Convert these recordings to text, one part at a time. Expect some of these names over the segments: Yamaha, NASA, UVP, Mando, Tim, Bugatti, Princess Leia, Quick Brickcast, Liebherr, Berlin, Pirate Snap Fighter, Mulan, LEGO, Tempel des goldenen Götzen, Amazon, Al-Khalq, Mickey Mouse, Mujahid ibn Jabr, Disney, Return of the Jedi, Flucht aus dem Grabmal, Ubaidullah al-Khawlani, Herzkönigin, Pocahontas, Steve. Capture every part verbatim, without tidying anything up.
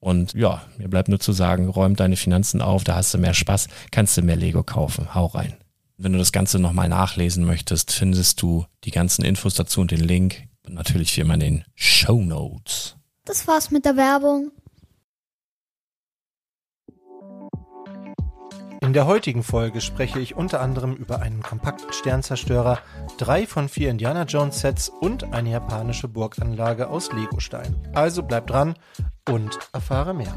Und ja, mir bleibt nur zu sagen, räum deine Finanzen auf, da hast du mehr Spaß, kannst du mehr Lego kaufen. Hau rein. Wenn du das Ganze nochmal nachlesen möchtest, findest du die ganzen Infos dazu und den Link und natürlich wie immer in den Shownotes. Das war's mit der Werbung. In der heutigen Folge spreche ich unter anderem über einen kompakten Sternzerstörer, drei von vier Indiana Jones Sets und eine japanische Burganlage aus Legostein. Also bleib dran und erfahre mehr.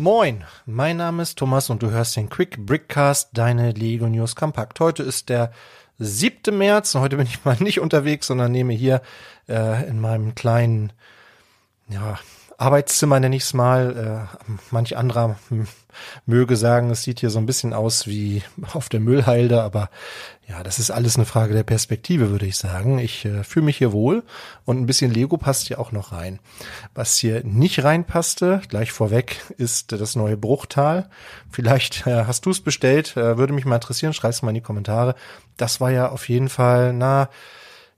Moin, mein Name ist Thomas und du hörst den Quick Brickcast, deine Lego News kompakt. Heute ist der siebter März und heute bin ich mal nicht unterwegs, sondern nehme hier äh, in meinem kleinen ja, Arbeitszimmer, nenne ich es mal. Äh, manch anderer m- möge sagen, es sieht hier so ein bisschen aus wie auf der Müllhalde, aber ja, das ist alles eine Frage der Perspektive, würde ich sagen. Ich äh, fühle mich hier wohl und ein bisschen Lego passt hier auch noch rein. Was hier nicht reinpasste, gleich vorweg, ist äh, das neue Bruchtal. Vielleicht äh, hast du es bestellt, äh, würde mich mal interessieren, schreib es mal in die Kommentare. Das war ja auf jeden Fall, na,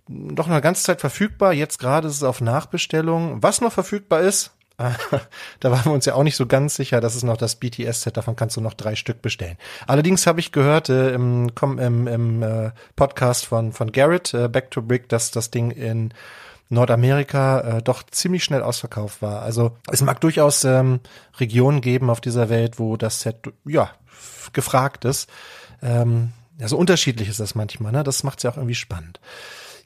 doch eine ganze Zeit verfügbar. Jetzt gerade ist es auf Nachbestellung. Was noch verfügbar ist, da waren wir uns ja auch nicht so ganz sicher, das ist noch das B T S-Set, davon kannst du noch drei Stück bestellen. Allerdings habe ich gehört äh, im, im, im äh, Podcast von, von Garrett, äh, Back to Brick, dass das Ding in Nordamerika äh, doch ziemlich schnell ausverkauft war. Also es mag durchaus ähm, Regionen geben auf dieser Welt, wo das Set ja f- gefragt ist. Ähm, also unterschiedlich ist das manchmal, ne? Das macht es ja auch irgendwie spannend.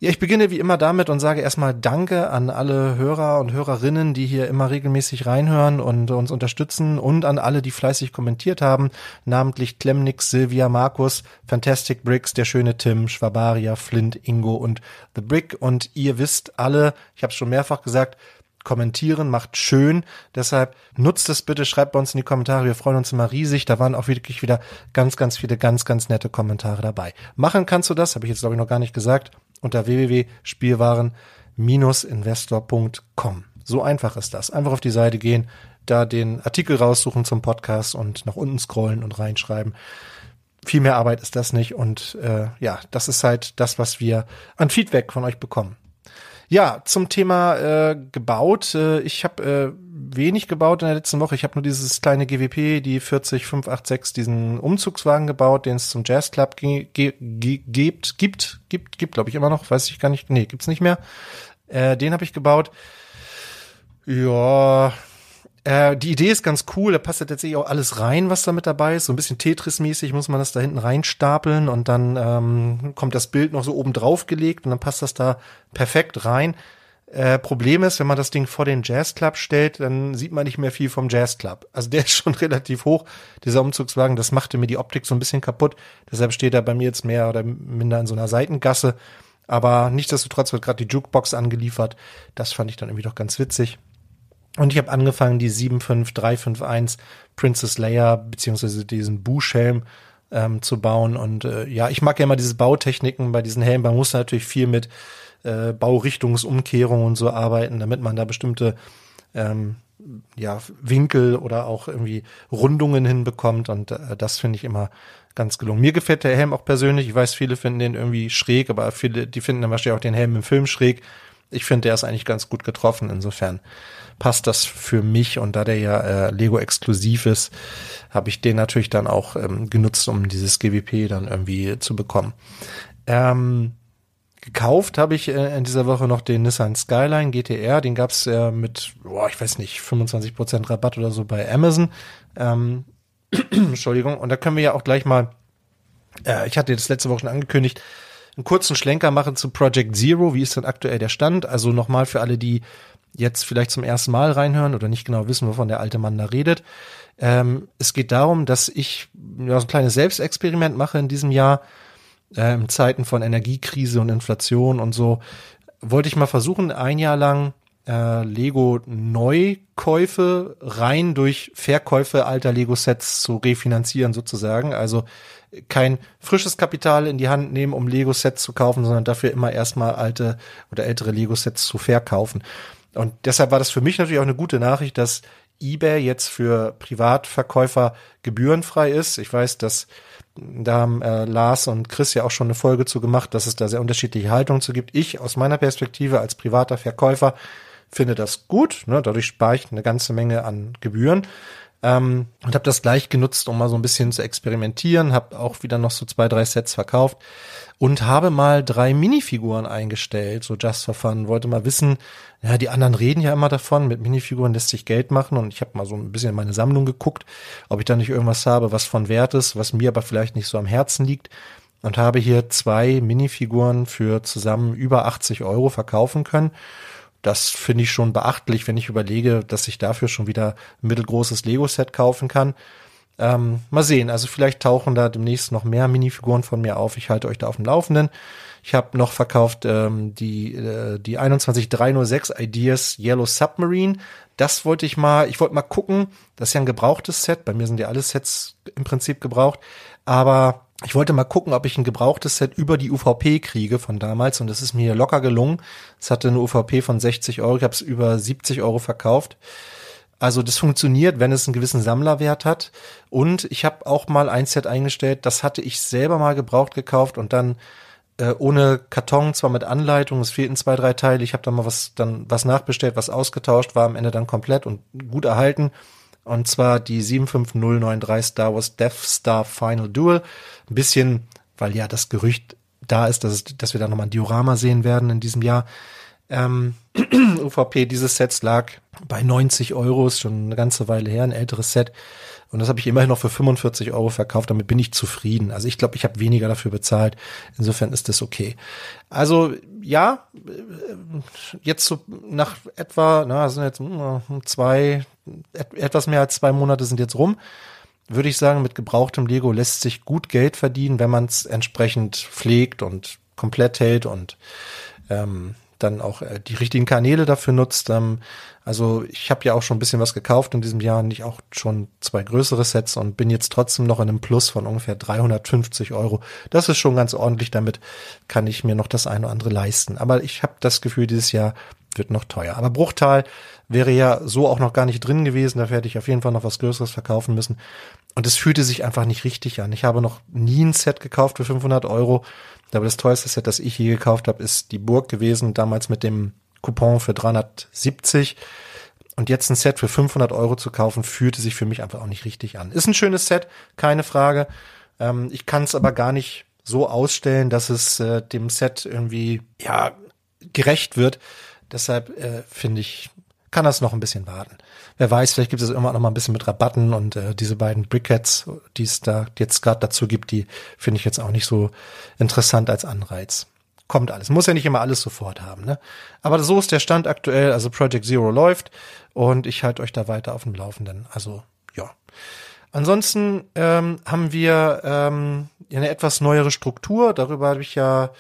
Ja, ich beginne wie immer damit und sage erstmal Danke an alle Hörer und Hörerinnen, die hier immer regelmäßig reinhören und uns unterstützen, und an alle, die fleißig kommentiert haben, namentlich Clemnix, Silvia, Markus, Fantastic Bricks, der schöne Tim, Schwabaria, Flint, Ingo und The Brick. Und ihr wisst alle, ich habe es schon mehrfach gesagt, kommentieren macht schön, deshalb nutzt es bitte, schreibt bei uns in die Kommentare, wir freuen uns immer riesig, da waren auch wirklich wieder ganz, ganz viele ganz, ganz nette Kommentare dabei. Machen kannst du das, habe ich jetzt glaube ich noch gar nicht gesagt, unter w w w punkt spielwaren Bindestrich investor punkt com. So einfach ist das. Einfach auf die Seite gehen, da den Artikel raussuchen zum Podcast und nach unten scrollen und reinschreiben. Viel mehr Arbeit ist das nicht, und äh, ja, das ist halt das, was wir an Feedback von euch bekommen. Ja, zum Thema äh, gebaut. Äh, ich habe äh, wenig gebaut in der letzten Woche. Ich habe nur dieses kleine G W P, die vier null fünf acht sechs, diesen Umzugswagen gebaut, den es zum Jazzclub ge- ge- ge- gibt, gibt, gibt, gibt, glaube ich immer noch. Weiß ich gar nicht. Nee, gibt's nicht mehr. Äh, den habe ich gebaut. Ja, äh, die Idee ist ganz cool. Da passt ja tatsächlich auch alles rein, was da mit dabei ist. So ein bisschen Tetris-mäßig muss man das da hinten reinstapeln, und dann ähm, kommt das Bild noch so oben drauf gelegt und dann passt das da perfekt rein. Äh, Problem ist, wenn man das Ding vor den Jazzclub stellt, dann sieht man nicht mehr viel vom Jazzclub. Also der ist schon relativ hoch, dieser Umzugswagen. Das machte mir die Optik so ein bisschen kaputt. Deshalb steht er bei mir jetzt mehr oder minder in so einer Seitengasse. Aber nichtsdestotrotz wird gerade die Jukebox angeliefert. Das fand ich dann irgendwie doch ganz witzig. Und ich habe angefangen, die sieben fünf drei fünf eins Princess Leia, beziehungsweise diesen Buschhelm ähm, zu bauen. Und äh, ja, ich mag ja immer diese Bautechniken bei diesen Helmen. Man muss natürlich viel mit äh, Baurichtungsumkehrung und so arbeiten, damit man da bestimmte ähm, ja, Winkel oder auch irgendwie Rundungen hinbekommt. Und äh, das finde ich immer ganz gelungen. Mir gefällt der Helm auch persönlich. Ich weiß, viele finden den irgendwie schräg, aber viele, die finden dann wahrscheinlich auch den Helm im Film schräg. Ich finde, der ist eigentlich ganz gut getroffen. Insofern passt das für mich. Und da der ja äh, Lego-exklusiv ist, habe ich den natürlich dann auch ähm, genutzt, um dieses G W P dann irgendwie zu bekommen. Ähm, gekauft habe ich äh, in dieser Woche noch den Nissan Skyline G T R. Den gab es äh, mit, boah, ich weiß nicht, fünfundzwanzig Prozent Rabatt oder so bei Amazon. Ähm, Entschuldigung. Und da können wir ja auch gleich mal, äh, ich hatte das letzte Woche schon angekündigt, einen kurzen Schlenker machen zu Project Zero. Wie ist denn aktuell der Stand? Also nochmal für alle, die jetzt vielleicht zum ersten Mal reinhören oder nicht genau wissen, wovon der alte Mann da redet. Ähm, es geht darum, dass ich ja, so ein kleines Selbstexperiment mache in diesem Jahr. Äh, in Zeiten von Energiekrise und Inflation und so wollte ich mal versuchen, ein Jahr lang äh, Lego-Neukäufe rein durch Verkäufe alter Lego-Sets zu refinanzieren sozusagen. Also kein frisches Kapital in die Hand nehmen, um Lego-Sets zu kaufen, sondern dafür immer erstmal alte oder ältere Lego-Sets zu verkaufen. Und deshalb war das für mich natürlich auch eine gute Nachricht, dass eBay jetzt für Privatverkäufer gebührenfrei ist. Ich weiß, dass da haben äh, Lars und Chris ja auch schon eine Folge zu gemacht, dass es da sehr unterschiedliche Haltungen zu gibt. Ich aus meiner Perspektive als privater Verkäufer finde das gut, ne? Dadurch spare ich eine ganze Menge an Gebühren. Ähm, und habe das gleich genutzt, um mal so ein bisschen zu experimentieren, habe auch wieder noch so zwei, drei Sets verkauft und habe mal drei Minifiguren eingestellt, so just for fun, wollte mal wissen, ja, die anderen reden ja immer davon, mit Minifiguren lässt sich Geld machen, und ich habe mal so ein bisschen in meine Sammlung geguckt, ob ich da nicht irgendwas habe, was von Wert ist, was mir aber vielleicht nicht so am Herzen liegt, und habe hier zwei Minifiguren für zusammen über achtzig Euro verkaufen können. Das finde ich schon beachtlich, wenn ich überlege, dass ich dafür schon wieder ein mittelgroßes Lego-Set kaufen kann. Ähm, mal sehen, also vielleicht tauchen da demnächst noch mehr Minifiguren von mir auf. Ich halte euch da auf dem Laufenden. Ich habe noch verkauft ähm, die äh, die einundzwanzig drei null sechs Ideas Yellow Submarine. Das wollte ich mal, ich wollte mal gucken. Das ist ja ein gebrauchtes Set. Bei mir sind ja alle Sets im Prinzip gebraucht. Aber ich wollte mal gucken, ob ich ein gebrauchtes Set über die U V P kriege von damals, und das ist mir locker gelungen. Es hatte eine U V P von sechzig Euro, ich habe es über siebzig Euro verkauft. Also das funktioniert, wenn es einen gewissen Sammlerwert hat. Und ich habe auch mal ein Set eingestellt, das hatte ich selber mal gebraucht gekauft und dann äh, ohne Karton, zwar mit Anleitung, es fehlten zwei, drei Teile. Ich habe dann mal was dann was nachbestellt, was ausgetauscht, war am Ende dann komplett und gut erhalten. Und zwar die sieben fünf null neun drei Star Wars Death Star Final Duel. Ein bisschen, weil ja das Gerücht da ist, dass, es, dass wir da nochmal ein Diorama sehen werden in diesem Jahr. Ähm, U V P dieses Sets lag bei neunzig Euro, ist schon eine ganze Weile her, ein älteres Set. Und das habe ich immerhin noch für fünfundvierzig Euro verkauft, damit bin ich zufrieden. Also ich glaube, ich habe weniger dafür bezahlt. Insofern ist das okay. Also ja, jetzt so nach etwa, na, sind jetzt zwei, etwas mehr als zwei Monate sind jetzt rum. Würde ich sagen, mit gebrauchtem Lego lässt sich gut Geld verdienen, wenn man es entsprechend pflegt und komplett hält und ähm, dann auch die richtigen Kanäle dafür nutzt. Also ich habe ja auch schon ein bisschen was gekauft in diesem Jahr, nicht auch schon zwei größere Sets und bin jetzt trotzdem noch in einem Plus von ungefähr dreihundertfünfzig Euro. Das ist schon ganz ordentlich, damit kann ich mir noch das eine oder andere leisten. Aber ich habe das Gefühl, dieses Jahr wird noch teuer. Aber Bruchtal wäre ja so auch noch gar nicht drin gewesen, dafür hätte ich auf jeden Fall noch was Größeres verkaufen müssen. Und es fühlte sich einfach nicht richtig an. Ich habe noch nie ein Set gekauft für fünfhundert Euro. Aber das teuerste Set, das ich je gekauft habe, ist die Burg gewesen, damals mit dem Coupon für dreihundertsiebzig. Und jetzt ein Set für fünfhundert Euro zu kaufen, fühlte sich für mich einfach auch nicht richtig an. Ist ein schönes Set, keine Frage. Ähm, ich kann es aber gar nicht so ausstellen, dass es äh, dem Set irgendwie ja gerecht wird. Deshalb äh, finde ich, kann das noch ein bisschen warten. Wer weiß, vielleicht gibt es immer noch mal ein bisschen mit Rabatten und äh, diese beiden Brickheads, die es da jetzt gerade dazu gibt, die finde ich jetzt auch nicht so interessant als Anreiz. Kommt alles. Muss ja nicht immer alles sofort haben, ne? Aber so ist der Stand aktuell. Also Project Zero läuft und ich halte euch da weiter auf dem Laufenden. Also, ja. Ansonsten ähm, haben wir ähm, eine etwas neuere Struktur. Darüber habe ich ja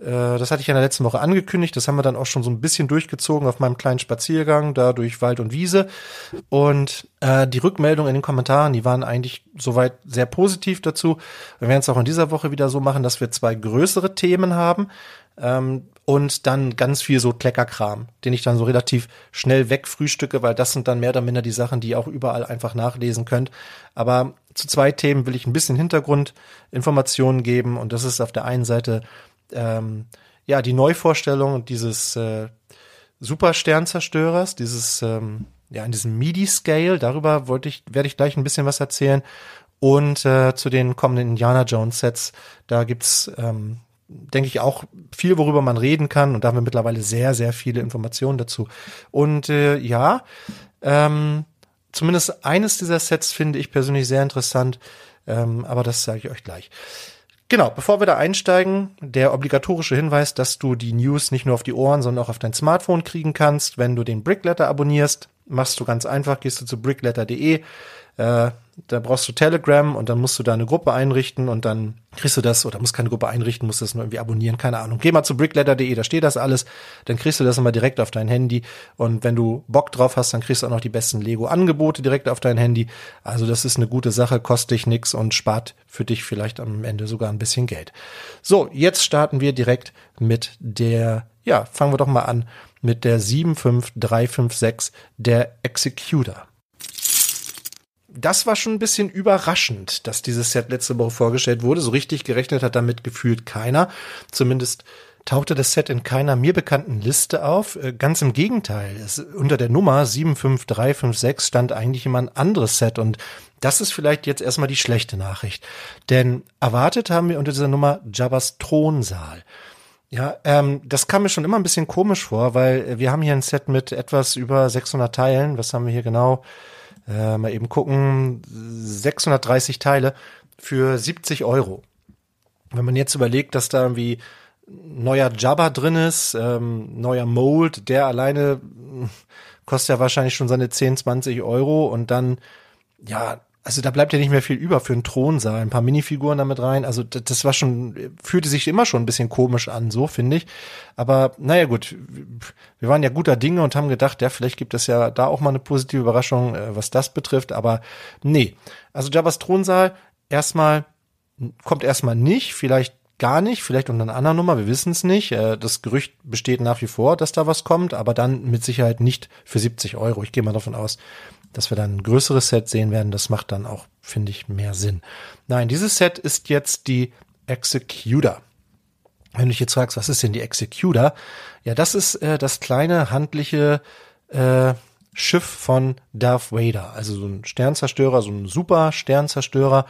Das hatte ich ja in der letzten Woche angekündigt. Das haben wir dann auch schon so ein bisschen durchgezogen auf meinem kleinen Spaziergang da durch Wald und Wiese. Und äh, die Rückmeldungen in den Kommentaren, die waren eigentlich soweit sehr positiv dazu. Wir werden es auch in dieser Woche wieder so machen, dass wir zwei größere Themen haben ähm, und dann ganz viel so Kleckerkram, den ich dann so relativ schnell wegfrühstücke, weil das sind dann mehr oder minder die Sachen, die ihr auch überall einfach nachlesen könnt. Aber zu zwei Themen will ich ein bisschen Hintergrundinformationen geben. Und das ist auf der einen Seite Ähm, ja, die Neuvorstellung dieses äh, Supersternzerstörers, dieses, ähm, ja, in diesem MIDI-Scale, darüber wollte ich, werde ich gleich ein bisschen was erzählen. Und äh, zu den kommenden Indiana Jones Sets, da gibt's, ähm, denke ich, auch viel, worüber man reden kann. Und da haben wir mittlerweile sehr, sehr viele Informationen dazu. Und äh, ja, ähm, zumindest eines dieser Sets finde ich persönlich sehr interessant. Ähm, aber das sage ich euch gleich. Genau, bevor wir da einsteigen, der obligatorische Hinweis, dass du die News nicht nur auf die Ohren, sondern auch auf dein Smartphone kriegen kannst. Wenn du den Brickletter abonnierst, machst du ganz einfach, gehst du zu brickletter punkt de, äh, da brauchst du Telegram und dann musst du da eine Gruppe einrichten und dann kriegst du das, oder musst keine Gruppe einrichten, musst das nur irgendwie abonnieren, keine Ahnung. Geh mal zu brickletter punkt de, da steht das alles, dann kriegst du das immer direkt auf dein Handy und wenn du Bock drauf hast, dann kriegst du auch noch die besten Lego-Angebote direkt auf dein Handy. Also das ist eine gute Sache, kostet dich nichts und spart für dich vielleicht am Ende sogar ein bisschen Geld. So, jetzt starten wir direkt mit der, ja, fangen wir doch mal an, mit der sieben fünf drei fünf sechs, der Executor. Das war schon ein bisschen überraschend, dass dieses Set letzte Woche vorgestellt wurde. So richtig gerechnet hat damit gefühlt keiner. Zumindest tauchte das Set in keiner mir bekannten Liste auf. Ganz im Gegenteil. Es, unter der Nummer sieben fünf drei fünf sechs stand eigentlich immer ein anderes Set. Und das ist vielleicht jetzt erstmal die schlechte Nachricht. Denn erwartet haben wir unter dieser Nummer Jabbas Thronsaal. Ja, ähm, das kam mir schon immer ein bisschen komisch vor, weil wir haben hier ein Set mit etwas über sechshundert Teilen. Was haben wir hier genau? Äh, mal eben gucken, sechshundertdreißig Teile für siebzig Euro. Wenn man jetzt überlegt, dass da irgendwie neuer Jabba drin ist, ähm, neuer Mold, der alleine kostet ja wahrscheinlich schon seine zehn, zwanzig Euro und dann, ja, also da bleibt ja nicht mehr viel über für einen Thronsaal, ein paar Minifiguren damit rein, also das, das war schon, fühlte sich immer schon ein bisschen komisch an, so finde ich, aber naja gut, wir waren ja guter Dinge und haben gedacht, ja, vielleicht gibt es ja da auch mal eine positive Überraschung, was das betrifft, aber nee, also Jabbas Thronsaal erstmal, kommt erstmal nicht, vielleicht gar nicht, vielleicht unter einer anderen Nummer, wir wissen es nicht. Das Gerücht besteht nach wie vor, dass da was kommt, aber dann mit Sicherheit nicht für siebzig Euro. Ich gehe mal davon aus, dass wir dann ein größeres Set sehen werden. Das macht dann auch, finde ich, mehr Sinn. Nein, dieses Set ist jetzt die Executor. Wenn du dich jetzt fragst, was ist denn die Executor? Ja, das ist äh, das kleine handliche äh, Schiff von Darth Vader, also so ein Sternzerstörer, so ein super Sternzerstörer,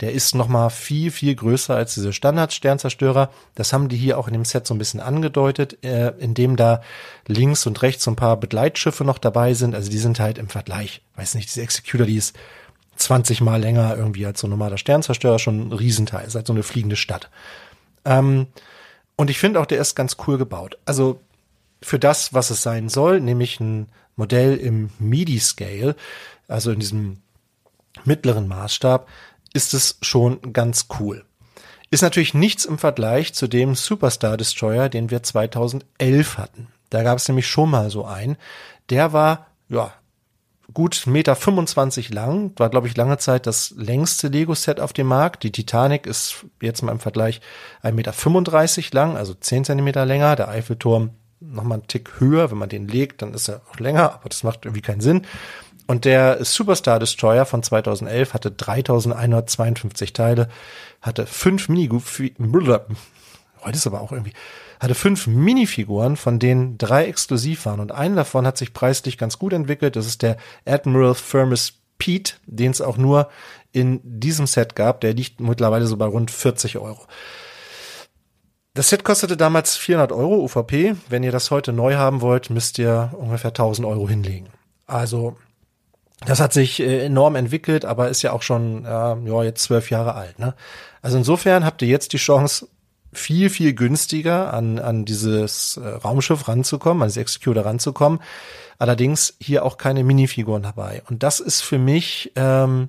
der ist nochmal viel, viel größer als diese Standard-Sternzerstörer. Das haben die hier auch in dem Set so ein bisschen angedeutet, äh, indem da links und rechts so ein paar Begleitschiffe noch dabei sind, also die sind halt im Vergleich, weiß nicht, diese Executor, die ist zwanzig Mal länger irgendwie als so ein normaler Sternzerstörer, schon ein Riesenteil, ist halt so eine fliegende Stadt. Ähm, und ich finde auch, der ist ganz cool gebaut, also für das, was es sein soll, nämlich ein Modell im MIDI-Scale, also in diesem mittleren Maßstab, ist es schon ganz cool. Ist natürlich nichts im Vergleich zu dem Superstar Destroyer, den wir zweitausendelf hatten. Da gab es nämlich schon mal so einen. Der war, ja, gut eins Komma fünfundzwanzig Meter lang. War, glaube ich, lange Zeit das längste Lego-Set auf dem Markt. Die Titanic ist jetzt mal im Vergleich eins Komma fünfunddreißig Meter lang, also zehn Zentimeter länger. Der Eiffelturm nochmal einen Tick höher, wenn man den legt, dann ist er auch länger, aber das macht irgendwie keinen Sinn. Und der Superstar Destroyer von zweitausendelf hatte dreitausendeinhundertzweiundfünfzig Teile, hatte fünf Minifiguren, heute ist aber auch irgendwie, hatte fünf Minifiguren, von denen drei exklusiv waren. Und einen davon hat sich preislich ganz gut entwickelt, das ist der Admiral Firmus Piett, den es auch nur in diesem Set gab, der liegt mittlerweile so bei rund vierzig Euro. Das Set kostete damals vierhundert Euro U V P. Wenn ihr das heute neu haben wollt, müsst ihr ungefähr tausend Euro hinlegen. Also das hat sich äh, enorm entwickelt, aber ist ja auch schon äh, ja jetzt zwölf Jahre alt. Ne? Also insofern habt ihr jetzt die Chance, viel, viel günstiger an an dieses äh, Raumschiff ranzukommen, an das Executor ranzukommen. Allerdings hier auch keine Minifiguren dabei. Und das ist für mich ähm,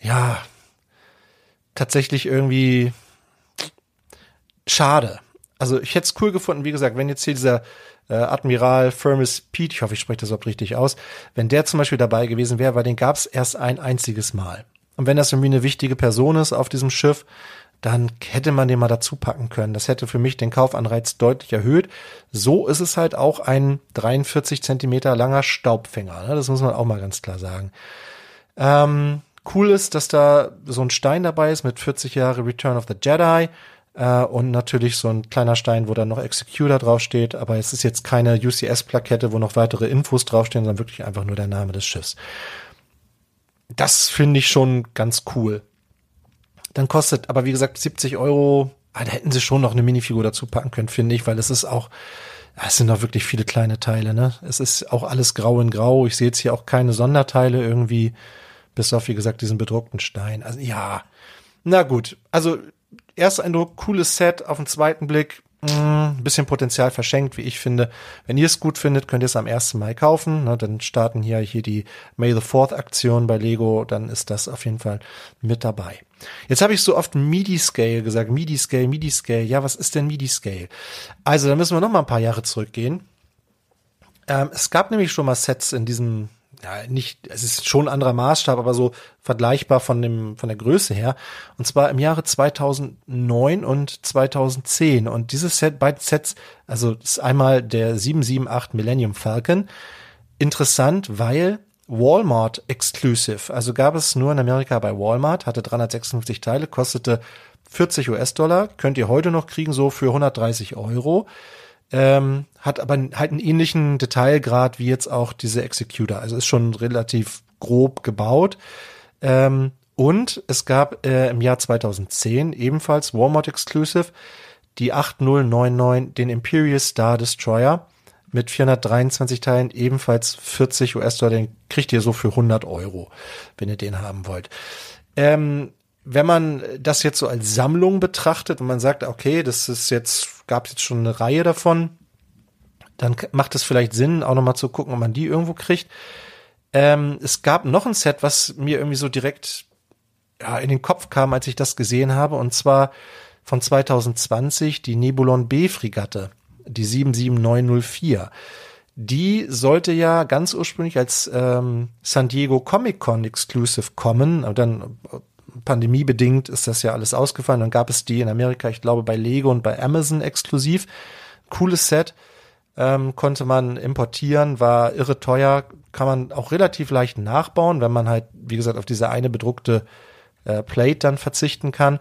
ja tatsächlich irgendwie schade. Also ich hätte es cool gefunden, wie gesagt, wenn jetzt hier dieser äh, Admiral Firmus Piett, ich hoffe, ich spreche das überhaupt richtig aus, wenn der zum Beispiel dabei gewesen wäre, weil den gab es erst ein einziges Mal. Und wenn das irgendwie eine wichtige Person ist auf diesem Schiff, dann hätte man den mal dazu packen können. Das hätte für mich den Kaufanreiz deutlich erhöht. So ist es halt auch ein dreiundvierzig Zentimeter langer Staubfänger. Ne? Das muss man auch mal ganz klar sagen. Ähm, cool ist, dass da so ein Stein dabei ist mit vierzig Jahre Return of the Jedi. Uh, und natürlich so ein kleiner Stein, wo dann noch Executor draufsteht, aber es ist jetzt keine U C S-Plakette, wo noch weitere Infos draufstehen, sondern wirklich einfach nur der Name des Schiffs. Das finde ich schon ganz cool. Dann kostet aber, wie gesagt, siebzig Euro. Ah, da hätten sie schon noch eine Minifigur dazu packen können, finde ich, weil es ist auch, es sind auch wirklich viele kleine Teile, ne? Es ist auch alles grau in grau. Ich sehe jetzt hier auch keine Sonderteile irgendwie, bis auf, wie gesagt, diesen bedruckten Stein. Also ja, na gut, also Ersteindruck, cooles Set, auf den zweiten Blick ein bisschen Potenzial verschenkt, wie ich finde. Wenn ihr es gut findet, könnt ihr es am ersten Mai kaufen. Na, dann starten hier, hier die May the fourth-Aktion bei Lego, dann ist das auf jeden Fall mit dabei. Jetzt habe ich so oft MIDI-Scale gesagt, MIDI-Scale, MIDI-Scale. Ja, was ist denn MIDI-Scale? Also, da müssen wir noch mal ein paar Jahre zurückgehen. Ähm, es gab nämlich schon mal Sets in diesem, ja, nicht, es ist schon ein anderer Maßstab, aber so vergleichbar von dem, von der Größe her. Und zwar im Jahre zweitausendneun und zweitausendzehn. Und dieses Set, beide Sets, also ist einmal der sieben sieben acht Millennium Falcon. Interessant, weil Walmart exclusive, also gab es nur in Amerika bei Walmart, hatte dreihundertsechsundfünfzig Teile, kostete vierzig US-Dollar, könnt ihr heute noch kriegen, so für hundertdreißig Euro. Ähm, hat aber halt einen ähnlichen Detailgrad wie jetzt auch diese Executor. Also ist schon relativ grob gebaut. Ähm, und es gab äh, im Jahr zweitausendzehn ebenfalls Walmart Exclusive die achtzig neunundneunzig, den Imperious Star Destroyer mit vierhundertdreiundzwanzig Teilen, ebenfalls vierzig US-Dollar. Den kriegt ihr so für hundert Euro, wenn ihr den haben wollt. Ähm, Wenn man das jetzt so als Sammlung betrachtet und man sagt, okay, das ist jetzt, gab es jetzt schon eine Reihe davon, dann macht es vielleicht Sinn, auch nochmal zu gucken, ob man die irgendwo kriegt. Ähm, es gab noch ein Set, was mir irgendwie so direkt ja, in den Kopf kam, als ich das gesehen habe, und zwar von zweitausendzwanzig die Nebulon B-Fregatte, die sieben sieben neun null vier. Die sollte ja ganz ursprünglich als ähm, San Diego Comic-Con Exclusive kommen, aber dann pandemiebedingt ist das ja alles ausgefallen. Dann gab es die in Amerika, ich glaube, bei Lego und bei Amazon exklusiv. Cooles Set, ähm, konnte man importieren, war irre teuer, kann man auch relativ leicht nachbauen, wenn man halt, wie gesagt, auf diese eine bedruckte äh, Plate dann verzichten kann.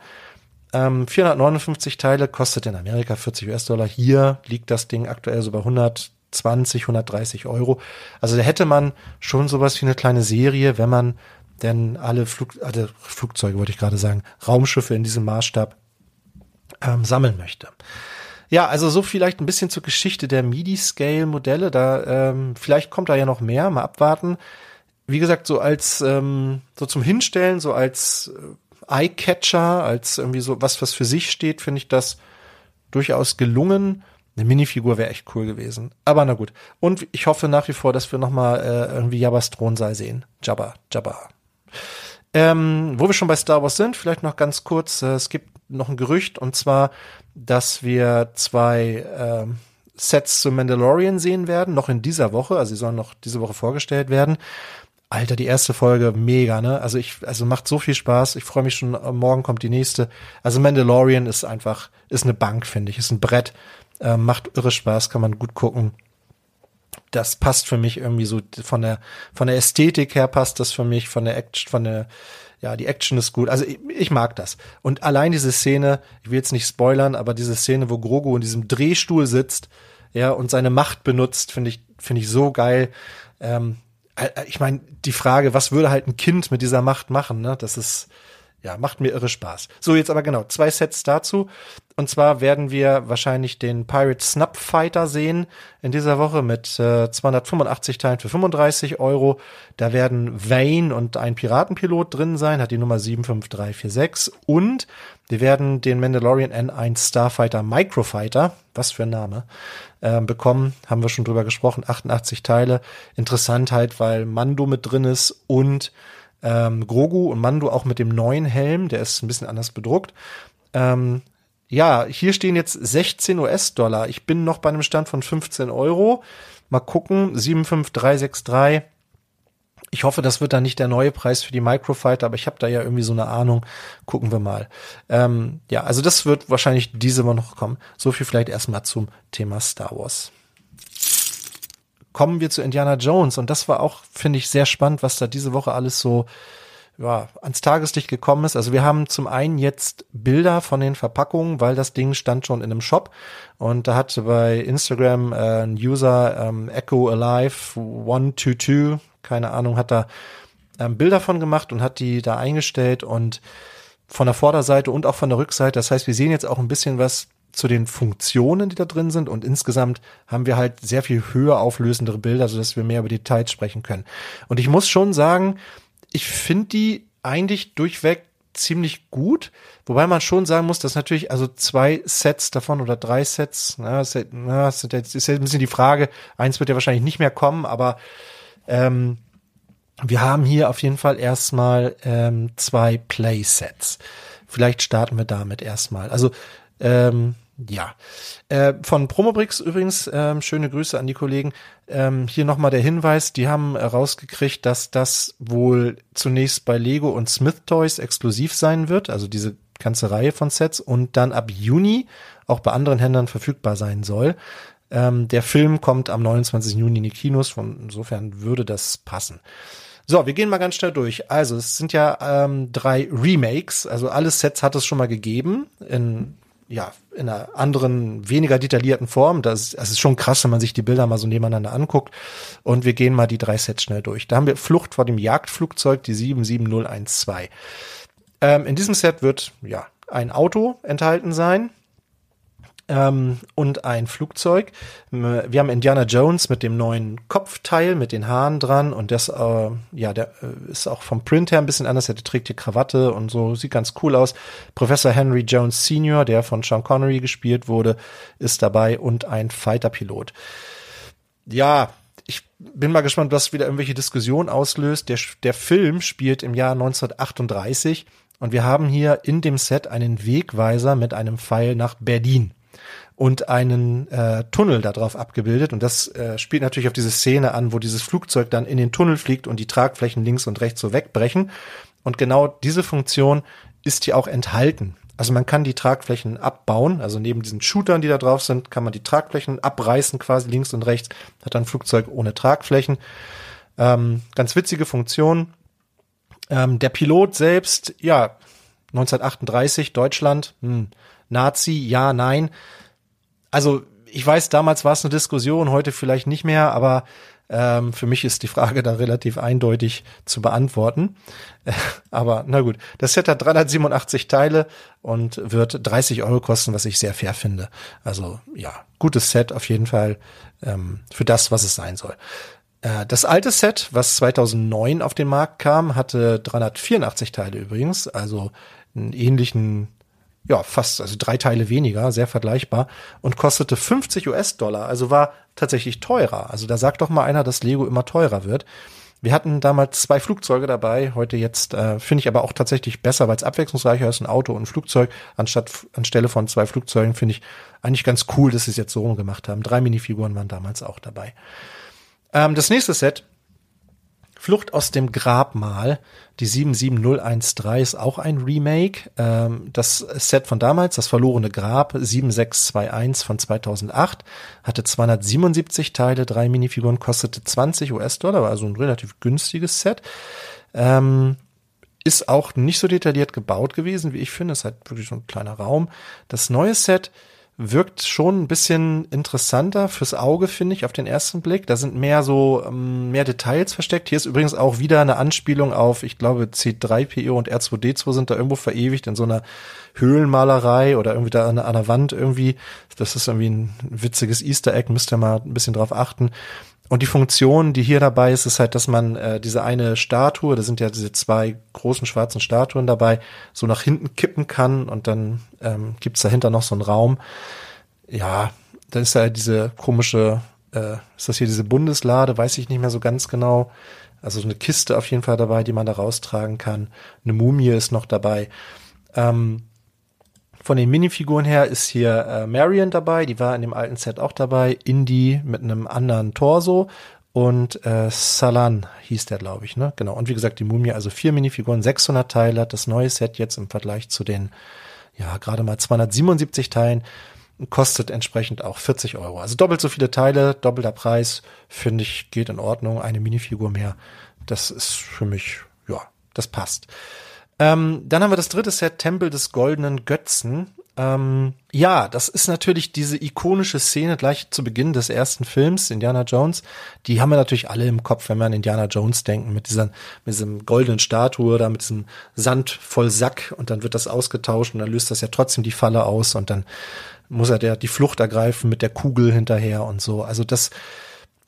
Ähm, vierhundertneunundfünfzig Teile, kostet in Amerika vierzig US-Dollar. Hier liegt das Ding aktuell so bei 100, hundertzwanzig, hundertdreißig Euro. Also da hätte man schon sowas wie eine kleine Serie, wenn man denn alle, Flug, alle Flugzeuge, wollte ich gerade sagen, Raumschiffe in diesem Maßstab ähm, sammeln möchte. Ja, also so vielleicht ein bisschen zur Geschichte der MIDI-Scale-Modelle. Da ähm, vielleicht kommt da ja noch mehr, mal abwarten. Wie gesagt, so als ähm, so zum Hinstellen, so als äh, Eye-Catcher, als irgendwie so was, was für sich steht, finde ich das durchaus gelungen. Eine Minifigur wäre echt cool gewesen. Aber na gut. Und ich hoffe nach wie vor, dass wir noch mal äh, irgendwie Jabbas Thronsaal sehen. Jabba, Jabba. Ähm, wo wir schon bei Star Wars sind, vielleicht noch ganz kurz. Äh, es gibt noch ein Gerücht, und zwar, dass wir zwei äh, Sets zu Mandalorian sehen werden, noch in dieser Woche. Also sie sollen noch diese Woche vorgestellt werden. Alter, die erste Folge, mega, ne? Also ich, also macht so viel Spaß. Ich freue mich schon, morgen kommt die nächste. Also Mandalorian ist einfach, ist eine Bank, finde ich. Ist ein Brett, äh, macht irre Spaß, kann man gut gucken. Das passt für mich irgendwie so, von der, von der Ästhetik her passt das für mich, von der Action, von der, ja, die Action ist gut. Also ich, ich mag das. Und allein diese Szene, ich will jetzt nicht spoilern, aber diese Szene, wo Grogu in diesem Drehstuhl sitzt, ja, und seine Macht benutzt, finde ich, finde ich so geil. Ähm, Ich meine, die Frage, was würde halt ein Kind mit dieser Macht machen, ne? Das ist, ja, macht mir irre Spaß. So, jetzt aber genau, zwei Sets dazu. Und zwar werden wir wahrscheinlich den Pirate Snap Fighter sehen in dieser Woche mit äh, zweihundertfünfundachtzig Teilen für fünfunddreißig Euro. Da werden Vane und ein Piratenpilot drin sein, hat die Nummer sieben fünf drei vier sechs. Und wir werden den Mandalorian N eins Starfighter Microfighter, was für ein Name, äh, bekommen. Haben wir schon drüber gesprochen, achtundachtzig Teile. Interessant halt, weil Mando mit drin ist und Ähm, Grogu und Mando auch mit dem neuen Helm, der ist ein bisschen anders bedruckt. Ähm, ja, hier stehen jetzt sechzehn US-Dollar. Ich bin noch bei einem Stand von fünfzehn Euro. Mal gucken, sieben fünf drei sechs drei. Ich hoffe, das wird dann nicht der neue Preis für die Microfighter, aber ich habe da ja irgendwie so eine Ahnung. Gucken wir mal. Ähm, ja, also das wird wahrscheinlich diese Woche noch kommen. So viel vielleicht erstmal zum Thema Star Wars. Kommen wir zu Indiana Jones, und das war auch, finde ich, sehr spannend, was da diese Woche alles so, ja, ans Tageslicht gekommen ist. Also wir haben zum einen jetzt Bilder von den Verpackungen, weil das Ding stand schon in einem Shop, und da hatte bei Instagram äh, ein User ähm, Echo Alive eins zwei zwei, keine Ahnung, hat da ähm, Bilder von gemacht und hat die da eingestellt, und von der Vorderseite und auch von der Rückseite. Das heißt, wir sehen jetzt auch ein bisschen was zu den Funktionen, die da drin sind, und insgesamt haben wir halt sehr viel höher auflösendere Bilder, sodass wir mehr über Details sprechen können. Und ich muss schon sagen, ich finde die eigentlich durchweg ziemlich gut, wobei man schon sagen muss, dass natürlich also zwei Sets davon oder drei Sets, na, ist ja, na, ist ja ein bisschen die Frage, eins wird ja wahrscheinlich nicht mehr kommen, aber ähm, wir haben hier auf jeden Fall erstmal ähm, zwei Play-Sets. Vielleicht starten wir damit erstmal. Also Ähm, ja, äh, von Promobricks übrigens, ähm, schöne Grüße an die Kollegen, ähm, hier nochmal der Hinweis, die haben rausgekriegt, dass das wohl zunächst bei Lego und Smith Toys exklusiv sein wird, also diese ganze Reihe von Sets, und dann ab Juni auch bei anderen Händlern verfügbar sein soll. Ähm, der Film kommt am neunundzwanzigsten Juni in die Kinos, von insofern würde das passen. So, wir gehen mal ganz schnell durch. Also es sind ja ähm, drei Remakes, also alle Sets hat es schon mal gegeben, in ja, in einer anderen, weniger detaillierten Form. Das ist, das ist schon krass, wenn man sich die Bilder mal so nebeneinander anguckt. Und wir gehen mal die drei Sets schnell durch. Da haben wir Flucht vor dem Jagdflugzeug, die sieben sieben null eins zwei. Ähm, in diesem Set wird, ja, ein Auto enthalten sein. Ähm, und ein Flugzeug. Wir haben Indiana Jones mit dem neuen Kopfteil, mit den Haaren dran, und das, äh, ja, der äh, ist auch vom Print her ein bisschen anders. Er trägt die Krawatte und so, sieht ganz cool aus. Professor Henry Jones Senior, der von Sean Connery gespielt wurde, ist dabei, und ein Fighter-Pilot. Ja, ich bin mal gespannt, was wieder irgendwelche Diskussionen auslöst. Der, der Film spielt im Jahr neunzehnhundertachtunddreißig, und wir haben hier in dem Set einen Wegweiser mit einem Pfeil nach Berlin und einen äh, Tunnel darauf abgebildet, und das äh, spielt natürlich auf diese Szene an, wo dieses Flugzeug dann in den Tunnel fliegt und die Tragflächen links und rechts so wegbrechen, und genau diese Funktion ist hier auch enthalten. Also man kann die Tragflächen abbauen, also neben diesen Shootern, die da drauf sind, kann man die Tragflächen abreißen quasi links und rechts, hat dann ein Flugzeug ohne Tragflächen. Ähm, ganz witzige Funktion. Ähm, der Pilot selbst, ja, neunzehnhundertachtunddreißig, Deutschland, hm, Nazi, ja, nein. Also ich weiß, damals war es eine Diskussion, heute vielleicht nicht mehr, aber ähm, für mich ist die Frage da relativ eindeutig zu beantworten. Äh, aber na gut, das Set hat dreihundertsiebenundachtzig Teile und wird dreißig Euro kosten, was ich sehr fair finde. Also ja, gutes Set auf jeden Fall ähm, für das, was es sein soll. Das alte Set, was zweitausendneun auf den Markt kam, hatte dreihundertvierundachtzig Teile übrigens, also einen ähnlichen, ja fast, also drei Teile weniger, sehr vergleichbar und kostete fünfzig US-Dollar, also war tatsächlich teurer. Also da sagt doch mal einer, dass Lego immer teurer wird. Wir hatten damals zwei Flugzeuge dabei, heute jetzt äh, finde ich aber auch tatsächlich besser, weil es abwechslungsreicher ist, ein Auto und ein Flugzeug. Anstatt anstelle von zwei Flugzeugen finde ich eigentlich ganz cool, dass sie es jetzt so rum gemacht haben. Drei Minifiguren waren damals auch dabei. Das nächste Set, Flucht aus dem Grabmal, die sieben sieben null eins drei, ist auch ein Remake. Das Set von damals, das verlorene Grab, sieben sechs zwei eins von zweitausendacht, hatte zweihundertsiebenundsiebzig Teile, drei Minifiguren, kostete zwanzig US-Dollar, war also ein relativ günstiges Set. Ähm Ist auch nicht so detailliert gebaut gewesen, wie ich finde. Es hat wirklich so ein kleiner Raum. Das neue Set wirkt schon ein bisschen interessanter fürs Auge, finde ich, auf den ersten Blick. Da sind mehr so, mehr Details versteckt. Hier ist übrigens auch wieder eine Anspielung auf, ich glaube, C drei P O und R zwei D zwei sind da irgendwo verewigt in so einer Höhlenmalerei oder irgendwie da an, an der Wand irgendwie. Das ist irgendwie ein witziges Easter Egg, müsst ihr mal ein bisschen drauf achten. Und die Funktion, die hier dabei ist, ist halt, dass man äh, diese eine Statue, da sind ja diese zwei großen schwarzen Statuen dabei, so nach hinten kippen kann und dann ähm, gibt's dahinter noch so einen Raum. Ja, dann ist da diese komische, äh, ist das hier diese Bundeslade, weiß ich nicht mehr so ganz genau. Also so eine Kiste auf jeden Fall dabei, die man da raustragen kann. Eine Mumie ist noch dabei. Ähm, Von den Minifiguren her ist hier äh, Marion dabei, die war in dem alten Set auch dabei, Indy mit einem anderen Torso und äh, Salan hieß der, glaube ich, ne? Genau. Und wie gesagt, die Mumie, also vier Minifiguren, sechshundert Teile, hat das neue Set jetzt im Vergleich zu den, ja, gerade mal zweihundertsiebenundsiebzig Teilen, kostet entsprechend auch vierzig Euro. Also doppelt so viele Teile, doppelter Preis, finde ich, geht in Ordnung. Eine Minifigur mehr, das ist für mich, ja, das passt. Ähm, dann haben wir das dritte Set, Tempel des goldenen Götzen. Ähm, ja, das ist natürlich diese ikonische Szene gleich zu Beginn des ersten Films, Indiana Jones. Die haben wir natürlich alle im Kopf, wenn wir an Indiana Jones denken, mit dieser, mit diesem goldenen Statue oder mit diesem Sand voll Sack und dann wird das ausgetauscht und dann löst das ja trotzdem die Falle aus und dann muss er der, die Flucht ergreifen mit der Kugel hinterher und so. Also das,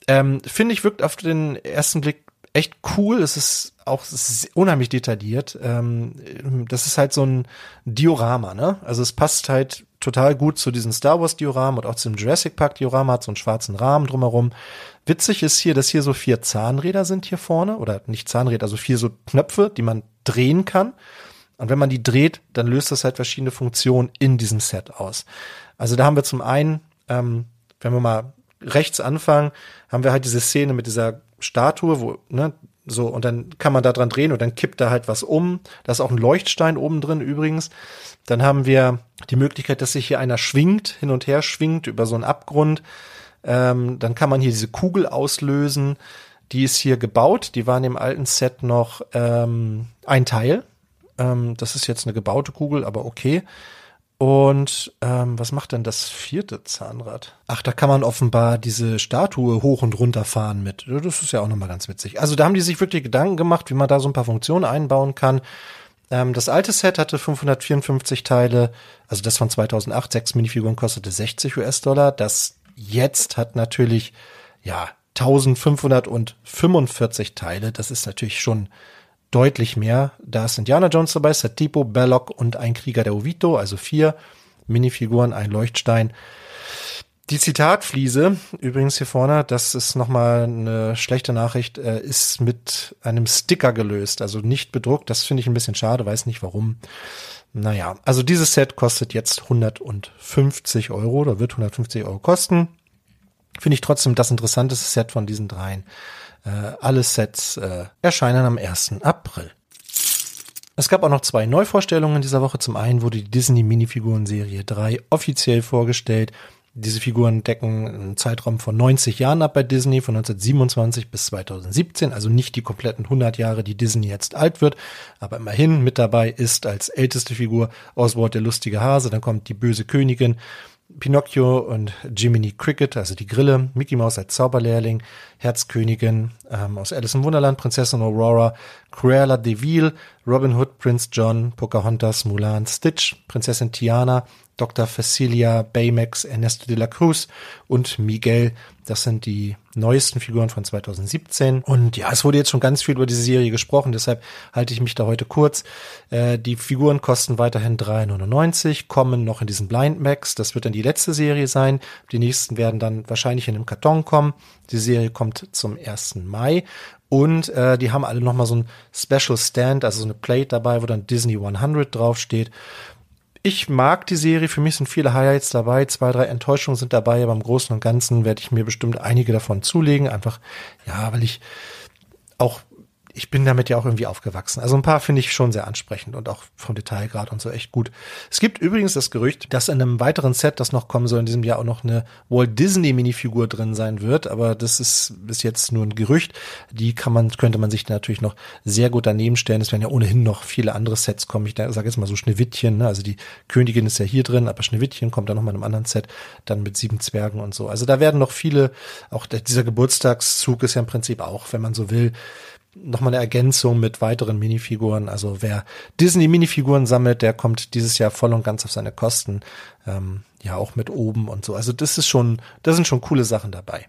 ähm, finde ich, wirkt auf den ersten Blick echt cool. Es ist auch es ist unheimlich detailliert. Das ist halt so ein Diorama, ne? Also es passt halt total gut zu diesen Star Wars Dioramen und auch zum Jurassic Park Diorama, hat so einen schwarzen Rahmen drumherum. Witzig ist hier, dass hier so vier Zahnräder sind hier vorne oder nicht Zahnräder, also vier so Knöpfe, die man drehen kann. Und wenn man die dreht, dann löst das halt verschiedene Funktionen in diesem Set aus. Also da haben wir zum einen, ähm, wenn wir mal rechts anfangen, haben wir halt diese Szene mit dieser Statue, wo, ne, so, und dann kann man da dran drehen und dann kippt da halt was um. Da ist auch ein Leuchtstein oben drin übrigens. Dann haben wir die Möglichkeit, dass sich hier einer schwingt, hin und her schwingt über so einen Abgrund. Ähm, dann kann man hier diese Kugel auslösen. Die ist hier gebaut. Die war in dem alten Set noch ähm, ein Teil. Ähm, das ist jetzt eine gebaute Kugel, aber okay. Und ähm, was macht denn das vierte Zahnrad? Ach, da kann man offenbar diese Statue hoch und runter fahren mit. Das ist ja auch nochmal ganz witzig. Also da haben die sich wirklich Gedanken gemacht, wie man da so ein paar Funktionen einbauen kann. Ähm, das alte Set hatte fünfhundertvierundfünfzig Teile, also das von zweitausendacht, sechs Minifiguren, kostete sechzig US-Dollar. Das jetzt hat natürlich, ja, eintausendfünfhundertfünfundvierzig Teile. Das ist natürlich schon deutlich mehr. Da ist Indiana Jones dabei, Satipo, Belloc und ein Krieger der Ovito, also vier Minifiguren, ein Leuchtstein. Die Zitatfliese, übrigens hier vorne, das ist nochmal eine schlechte Nachricht, ist mit einem Sticker gelöst, also nicht bedruckt. Das finde ich ein bisschen schade, weiß nicht warum. Naja, also dieses Set kostet jetzt hundertfünfzig Euro, oder wird hundertfünfzig Euro kosten. Finde ich trotzdem das interessanteste Set von diesen dreien. Äh, alle Sets äh, erscheinen am ersten April. Es gab auch noch zwei Neuvorstellungen dieser Woche. Zum einen wurde die Disney-Minifiguren-Serie drei offiziell vorgestellt. Diese Figuren decken einen Zeitraum von neunzig Jahren ab bei Disney, von neunzehnhundertsiebenundzwanzig bis zweitausendsiebzehn. Also nicht die kompletten hundert Jahre, die Disney jetzt alt wird. Aber immerhin mit dabei ist als älteste Figur Oswald der lustige Hase. Dann kommt die böse Königin. Pinocchio und Jiminy Cricket, also die Grille, Mickey Mouse als Zauberlehrling, Herzkönigin ähm, aus Alice im Wunderland, Prinzessin Aurora, Cruella de Vil, Robin Hood, Prinz John, Pocahontas, Mulan, Stitch, Prinzessin Tiana, Doktor Facilia, Baymax, Ernesto de la Cruz und Miguel. Das sind die neuesten Figuren von zweitausendsiebzehn. Und ja, es wurde jetzt schon ganz viel über diese Serie gesprochen, deshalb halte ich mich da heute kurz. Äh, die Figuren kosten weiterhin drei neunundneunzig, kommen noch in diesen Blind Max. Das wird dann die letzte Serie sein. Die nächsten werden dann wahrscheinlich in einem Karton kommen. Die Serie kommt zum ersten Mai. Und äh, die haben alle nochmal so ein Special Stand, also so eine Plate dabei, wo dann Disney hundert draufsteht. Ich mag die Serie, für mich sind viele Highlights dabei, zwei, drei Enttäuschungen sind dabei, aber im Großen und Ganzen werde ich mir bestimmt einige davon zulegen, einfach, ja, weil ich auch, ich bin damit ja auch irgendwie aufgewachsen. Also ein paar finde ich schon sehr ansprechend und auch vom Detailgrad und so echt gut. Es gibt übrigens das Gerücht, dass in einem weiteren Set, das noch kommen soll, in diesem Jahr auch noch eine Walt Disney Minifigur drin sein wird, aber das ist bis jetzt nur ein Gerücht. Die kann man, könnte man sich natürlich noch sehr gut daneben stellen. Es werden ja ohnehin noch viele andere Sets kommen. Ich sage jetzt mal so Schneewittchen, ne? Also die Königin ist ja hier drin, aber Schneewittchen kommt dann nochmal in einem anderen Set, dann mit sieben Zwergen und so. Also da werden noch viele, auch dieser Geburtstagszug ist ja im Prinzip auch, wenn man so will, nochmal eine Ergänzung mit weiteren Minifiguren. Also wer Disney-Minifiguren sammelt, der kommt dieses Jahr voll und ganz auf seine Kosten. Ähm, ja, auch mit oben und so. Also das ist schon, da sind schon coole Sachen dabei.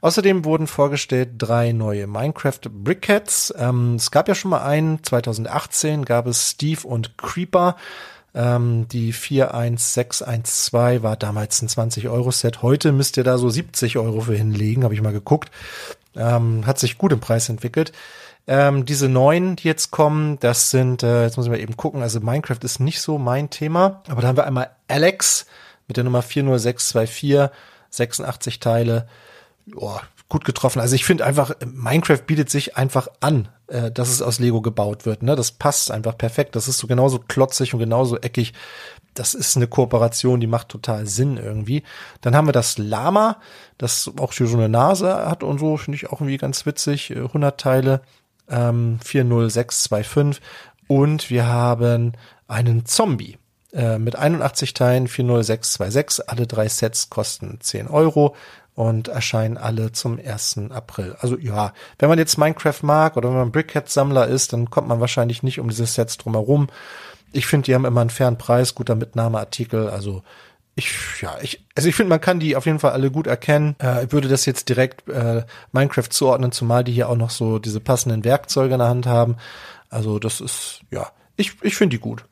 Außerdem wurden vorgestellt drei neue Minecraft-Brickheads. Ähm, es gab ja schon mal einen, zweitausendachtzehn gab es Steve und Creeper. Ähm, die vier eins sechs eins zwei war damals ein zwanzig Euro Set. Heute müsst ihr da so siebzig Euro für hinlegen, habe ich mal geguckt. Ähm, hat sich gut im Preis entwickelt. Ähm, diese neuen, die jetzt kommen, das sind, äh, jetzt muss ich mal eben gucken, also Minecraft ist nicht so mein Thema, aber da haben wir einmal Alex mit der Nummer vier null sechs zwei vier, sechsundachtzig Teile, boah, gut getroffen. Also ich finde einfach, Minecraft bietet sich einfach an, äh, dass es aus Lego gebaut wird, ne? Das passt einfach perfekt, das ist so genauso klotzig und genauso eckig. Das ist eine Kooperation, die macht total Sinn irgendwie. Dann haben wir das Lama, das auch hier so eine Nase hat und so, finde ich auch irgendwie ganz witzig. hundert Teile, ähm, vier null sechs zwei fünf. Und wir haben einen Zombie äh, mit einundachtzig Teilen, vier null sechs zwei sechs. Alle drei Sets kosten zehn Euro und erscheinen alle zum ersten April. Also ja, wenn man jetzt Minecraft mag oder wenn man Brickhead-Sammler ist, dann kommt man wahrscheinlich nicht um diese Sets drumherum. Ich finde, die haben immer einen fairen Preis, guter Mitnahmeartikel, also ich, ja, ich, also ich finde, man kann die auf jeden Fall alle gut erkennen. Äh, ich würde das jetzt direkt äh, Minecraft zuordnen, zumal die hier auch noch so diese passenden Werkzeuge in der Hand haben. Also das ist, ja, ich, ich finde die gut.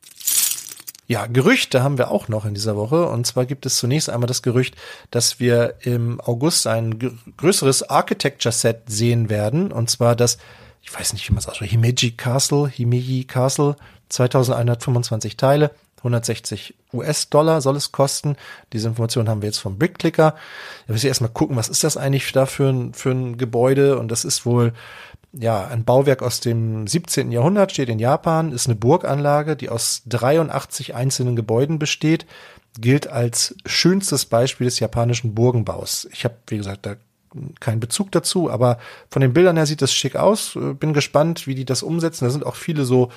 Ja, Gerüchte haben wir auch noch in dieser Woche. Und zwar gibt es zunächst einmal das Gerücht, dass wir im August ein größeres Architecture-Set sehen werden. Und zwar das, ich weiß nicht, wie man es ausspricht, Himeji Castle, Himeji Castle, zweitausendeinhundertfünfundzwanzig Teile, hundertsechzig US-Dollar soll es kosten. Diese Information haben wir jetzt vom Brickclicker. Da müssen wir erstmal gucken, was ist das eigentlich da für ein, für ein Gebäude? Und das ist wohl, ja, ein Bauwerk aus dem siebzehnten Jahrhundert, steht in Japan, ist eine Burganlage, die aus dreiundachtzig einzelnen Gebäuden besteht, gilt als schönstes Beispiel des japanischen Burgenbaus. Ich habe, wie gesagt, da kein Bezug dazu, aber von den Bildern her sieht das schick aus. Bin gespannt, wie die das umsetzen. Da sind auch viele so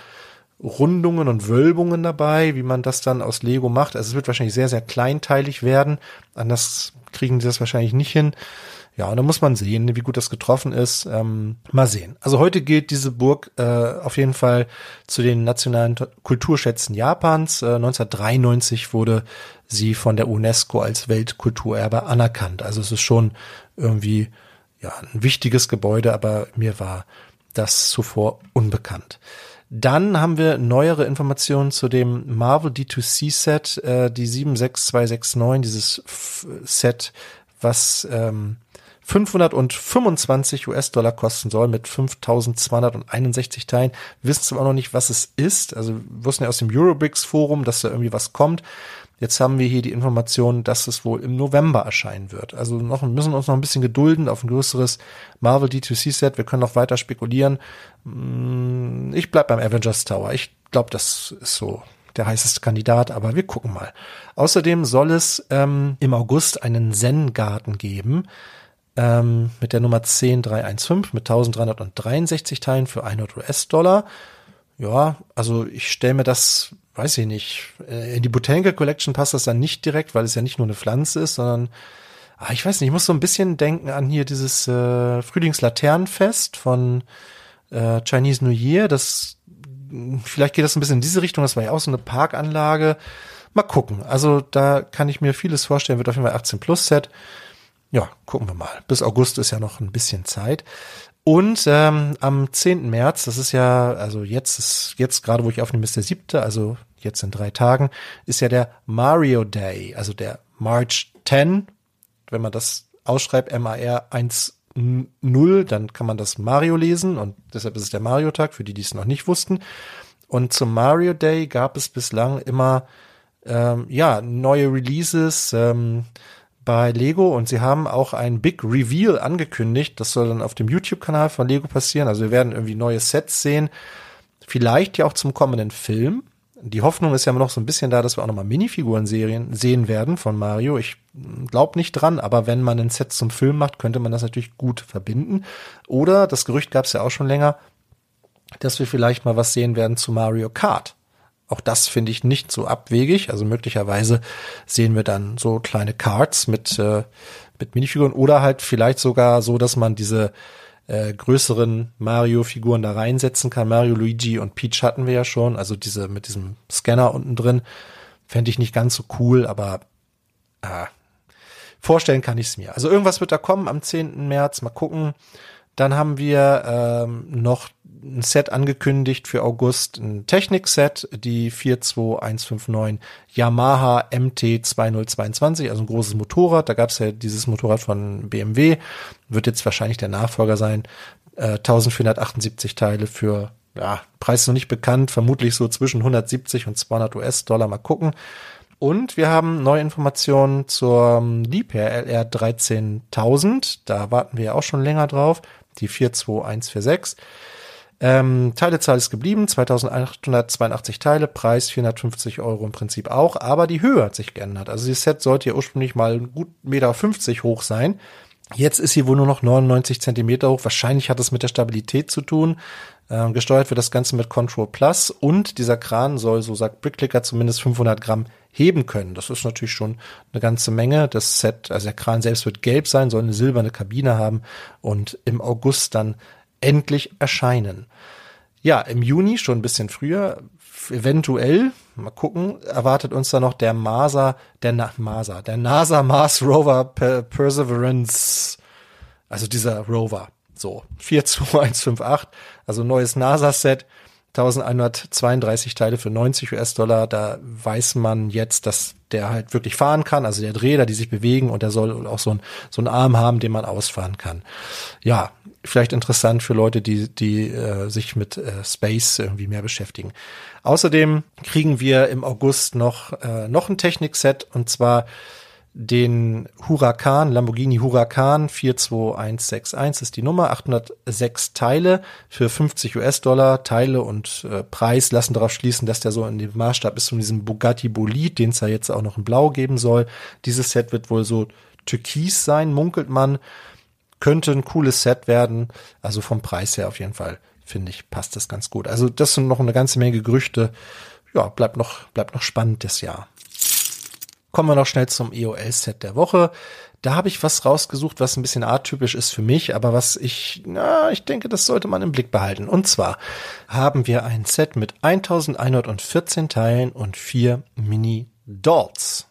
Rundungen und Wölbungen dabei, wie man das dann aus Lego macht. Also es wird wahrscheinlich sehr, sehr kleinteilig werden. Anders kriegen die das wahrscheinlich nicht hin. Ja, und da muss man sehen, wie gut das getroffen ist. Ähm, mal sehen. Also heute gilt diese Burg äh, auf jeden Fall zu den nationalen Kulturschätzen Japans. Äh, neunzehnhundertdreiundneunzig wurde sie von der UNESCO als Weltkulturerbe anerkannt. Also es ist schon irgendwie ja ein wichtiges Gebäude, aber mir war das zuvor unbekannt. Dann haben wir neuere Informationen zu dem Marvel D zwei C Set, äh, die sieben sechs zwei sechs neun, dieses F- Set, was ähm, fünfhundertfünfundzwanzig US-Dollar kosten soll mit fünftausendzweihunderteinundsechzig Teilen. Wir wissen zwar auch noch nicht, was es ist. Also wir wussten ja aus dem Eurobricks-Forum, dass da irgendwie was kommt. Jetzt haben wir hier die Information, dass es wohl im November erscheinen wird. Also noch, müssen uns noch ein bisschen gedulden auf ein größeres Marvel D zwei C Set. Wir können noch weiter spekulieren. Ich bleib beim Avengers Tower. Ich glaube, das ist so der heißeste Kandidat, aber wir gucken mal. Außerdem soll es ähm, im August einen Zen-Garten geben. Ähm, mit der Nummer zehn drei eins fünf mit dreizehnhundertdreiundsechzig Teilen für hundert US-Dollar. Ja, also ich stelle mir das, weiß ich nicht, in die Botanical Collection passt das dann nicht direkt, weil es ja nicht nur eine Pflanze ist, sondern, ah, ich weiß nicht, ich muss so ein bisschen denken an hier dieses äh, Frühlingslaternenfest von äh, Chinese New Year. Das, vielleicht geht das ein bisschen in diese Richtung, das war ja auch so eine Parkanlage. Mal gucken, also da kann ich mir vieles vorstellen, wird auf jeden Fall achtzehn Plus Set. Ja, gucken wir mal. Bis August ist ja noch ein bisschen Zeit. Und ähm, am zehnten März, das ist ja, also jetzt ist jetzt gerade, wo ich aufnehme, ist der siebte, also jetzt in drei Tagen, ist ja der Mario Day, also der March tenth. Wenn man das ausschreibt, M A R eins null, dann kann man das Mario lesen und deshalb ist es der Mario-Tag, für die, die es noch nicht wussten. Und zum Mario Day gab es bislang immer ähm, ja neue Releases, ähm, bei Lego, und sie haben auch ein Big Reveal angekündigt. Das soll dann auf dem YouTube-Kanal von Lego passieren. Also wir werden irgendwie neue Sets sehen. Vielleicht ja auch zum kommenden Film. Die Hoffnung ist ja immer noch so ein bisschen da, dass wir auch nochmal Minifiguren-Serien sehen werden von Mario. Ich glaube nicht dran, aber wenn man ein Set zum Film macht, könnte man das natürlich gut verbinden. Oder, das Gerücht gab es ja auch schon länger, dass wir vielleicht mal was sehen werden zu Mario Kart. Auch das finde ich nicht so abwegig. Also möglicherweise sehen wir dann so kleine Cards mit äh, mit Minifiguren oder halt vielleicht sogar so, dass man diese äh, größeren Mario-Figuren da reinsetzen kann. Mario, Luigi und Peach hatten wir ja schon. Also diese mit diesem Scanner unten drin fände ich nicht ganz so cool, aber ah, vorstellen kann ich es mir. Also irgendwas wird da kommen am zehnten März. Mal gucken. Dann haben wir ähm, noch ein Set angekündigt für August, ein Technik-Set, die vier zwei eins fünf neun Yamaha M T zwei null zwei zwei, also ein großes Motorrad. Da gab es ja dieses Motorrad von B M W, wird jetzt wahrscheinlich der Nachfolger sein. Äh, eintausendvierhundertachtundsiebzig Teile für, ja, Preis noch nicht bekannt, vermutlich so zwischen hundertsiebzig und zweihundert U S-Dollar, mal gucken. Und wir haben neue Informationen zur Liebherr L R dreizehntausend, da warten wir ja auch schon länger drauf, die vier zwei eins vier sechs. Ähm, Teilezahl ist geblieben, zweitausendachthundertzweiundachtzig Teile, Preis vierhundertfünfzig Euro im Prinzip auch, aber die Höhe hat sich geändert. Also dieses Set sollte ja ursprünglich mal gut eins Komma fünfzig Meter hoch sein. Jetzt ist sie wohl nur noch neunundneunzig Zentimeter hoch. Wahrscheinlich hat es mit der Stabilität zu tun. Ähm, gesteuert wird das Ganze mit Control Plus und dieser Kran soll, so sagt Bricklicker, zumindest fünfhundert Gramm heben können. Das ist natürlich schon eine ganze Menge. Das Set, also der Kran selbst wird gelb sein, soll eine silberne Kabine haben und im August dann endlich erscheinen. Ja, im Juni, schon ein bisschen früher, eventuell, mal gucken, erwartet uns da noch der Mars, der Na- Mars, der NASA Mars Rover per- Perseverance, also dieser Rover, so, vier zwei eins fünf acht, also neues NASA-Set, eintausendeinhundertzweiunddreißig Teile für neunzig U S-Dollar, da weiß man jetzt, dass der halt wirklich fahren kann, also der hat Räder, die sich bewegen und der soll auch so, ein, so einen Arm haben, den man ausfahren kann. Ja, vielleicht interessant für Leute, die die äh, sich mit äh, Space irgendwie mehr beschäftigen. Außerdem kriegen wir im August noch äh, noch ein Technikset, und zwar den Huracan, Lamborghini Huracan vier zwei eins sechs eins ist die Nummer, achthundertsechs Teile für fünfzig U S-Dollar. Teile und äh, Preis lassen darauf schließen, dass der so in dem Maßstab ist von diesem Bugatti Bolid, den es ja jetzt auch noch in Blau geben soll. Dieses Set wird wohl so türkis sein, munkelt man. Könnte ein cooles Set werden. Also vom Preis her auf jeden Fall, finde ich, passt das ganz gut. Also das sind noch eine ganze Menge Gerüchte. Ja, bleibt noch, bleibt noch spannend das Jahr. Kommen wir noch schnell zum E O L-Set der Woche. Da habe ich was rausgesucht, was ein bisschen atypisch ist für mich, aber was ich, na, ich denke, das sollte man im Blick behalten. Und zwar haben wir ein Set mit eintausendeinhundertvierzehn Teilen und vier Mini-Dolls.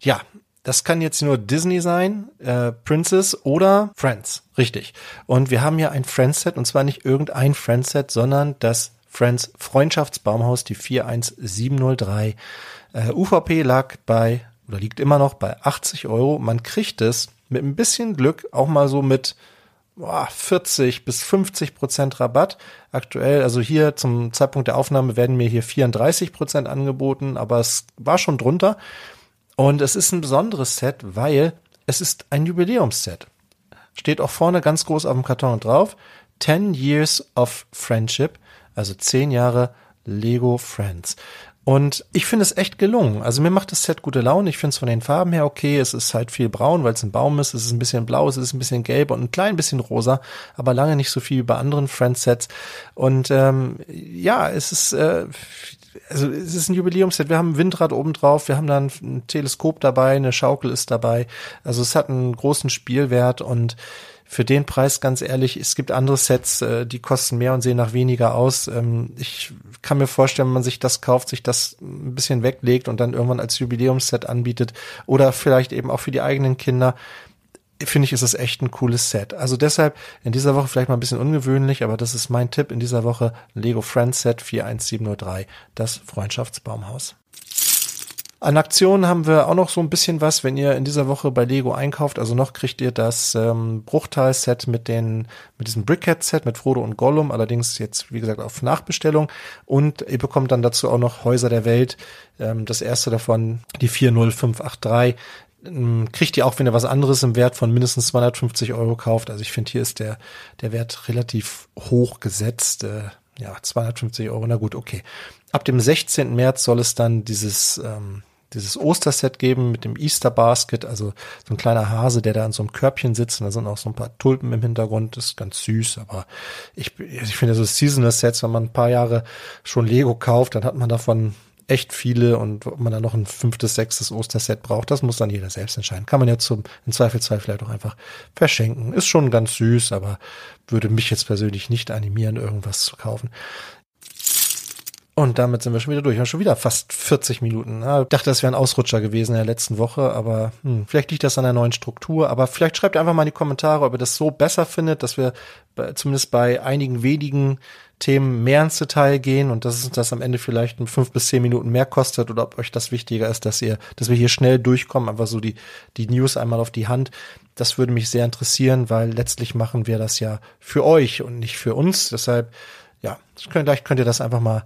Ja, das kann jetzt nur Disney sein, äh, Princess oder Friends, richtig. Und wir haben hier ein Friends-Set, und zwar nicht irgendein Friends-Set, sondern das Friends Freundschaftsbaumhaus, die vier eins sieben null drei. Äh, U V P lag bei, oder liegt immer noch bei achtzig Euro. Man kriegt es mit ein bisschen Glück auch mal so mit boah, vierzig bis fünfzig Prozent Rabatt. Aktuell, also hier zum Zeitpunkt der Aufnahme werden mir hier vierunddreißig Prozent angeboten, aber es war schon drunter. Und es ist ein besonderes Set, weil es ist ein Jubiläumsset. Steht auch vorne ganz groß auf dem Karton drauf. Ten Years of Friendship. Also zehn Jahre Lego Friends. Und ich finde es echt gelungen. Also mir macht das Set gute Laune. Ich finde es von den Farben her okay. Es ist halt viel braun, weil es ein Baum ist. Es ist ein bisschen blau, es ist ein bisschen gelb und ein klein bisschen rosa, aber lange nicht so viel wie bei anderen Friends-Sets. Und ähm, ja, es ist äh, also es ist ein Jubiläumsset. Wir haben ein Windrad oben drauf, wir haben da ein, ein Teleskop dabei, eine Schaukel ist dabei. Also es hat einen großen Spielwert und für den Preis, ganz ehrlich, es gibt andere Sets, die kosten mehr und sehen nach weniger aus. Ich kann mir vorstellen, wenn man sich das kauft, sich das ein bisschen weglegt und dann irgendwann als Jubiläumsset anbietet oder vielleicht eben auch für die eigenen Kinder, finde ich, ist es echt ein cooles Set. Also deshalb in dieser Woche vielleicht mal ein bisschen ungewöhnlich, aber das ist mein Tipp in dieser Woche, Lego Friends Set vier eins sieben null drei, das Freundschaftsbaumhaus. An Aktionen haben wir auch noch so ein bisschen was, wenn ihr in dieser Woche bei Lego einkauft, also noch kriegt ihr das ähm, Bruchteil-Set mit den mit diesem Brickhead-Set mit Frodo und Gollum, allerdings jetzt, wie gesagt, auf Nachbestellung, und ihr bekommt dann dazu auch noch Häuser der Welt, ähm, das erste davon, die vier null fünf acht drei, ähm, kriegt ihr auch, wenn ihr was anderes im Wert von mindestens zweihundertfünfzig Euro kauft, also ich finde, hier ist der der Wert relativ hoch gesetzt, äh, ja, zweihundertfünfzig Euro, na gut, okay. Ab dem sechzehnten März soll es dann dieses ähm, dieses Osterset geben mit dem Easter Basket, also so ein kleiner Hase, der da in so einem Körbchen sitzt, und da sind auch so ein paar Tulpen im Hintergrund, das ist ganz süß, aber ich, ich finde so Seasonal Sets, wenn man ein paar Jahre schon Lego kauft, dann hat man davon echt viele, und ob man dann noch ein fünftes, sechstes Osterset braucht, das muss dann jeder selbst entscheiden. Kann man ja zum, in Zweifelsfall vielleicht auch einfach verschenken. Ist schon ganz süß, aber würde mich jetzt persönlich nicht animieren, irgendwas zu kaufen. Und damit sind wir schon wieder durch. Wir haben schon wieder fast vierzig Minuten. Ich dachte, das wäre ein Ausrutscher gewesen in der letzten Woche, aber hm, vielleicht liegt das an der neuen Struktur. Aber vielleicht schreibt einfach mal in die Kommentare, ob ihr das so besser findet, dass wir zumindest bei einigen wenigen Themen mehr ins Detail gehen und dass uns das am Ende vielleicht fünf bis zehn Minuten mehr kostet, oder ob euch das wichtiger ist, dass ihr, dass wir hier schnell durchkommen, einfach so die die News einmal auf die Hand. Das würde mich sehr interessieren, weil letztlich machen wir das ja für euch und nicht für uns. Deshalb, ja, vielleicht könnt ihr das einfach mal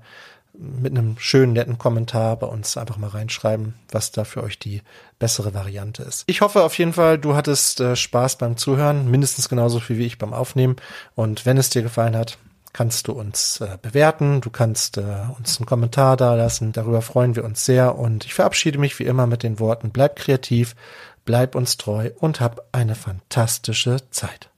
mit einem schönen, netten Kommentar bei uns einfach mal reinschreiben, was da für euch die bessere Variante ist. Ich hoffe auf jeden Fall, du hattest äh, Spaß beim Zuhören, mindestens genauso viel wie ich beim Aufnehmen. Und wenn es dir gefallen hat, kannst du uns äh, bewerten, du kannst äh, uns einen Kommentar dalassen. Darüber freuen wir uns sehr. Und ich verabschiede mich wie immer mit den Worten: Bleib kreativ, bleib uns treu und hab eine fantastische Zeit.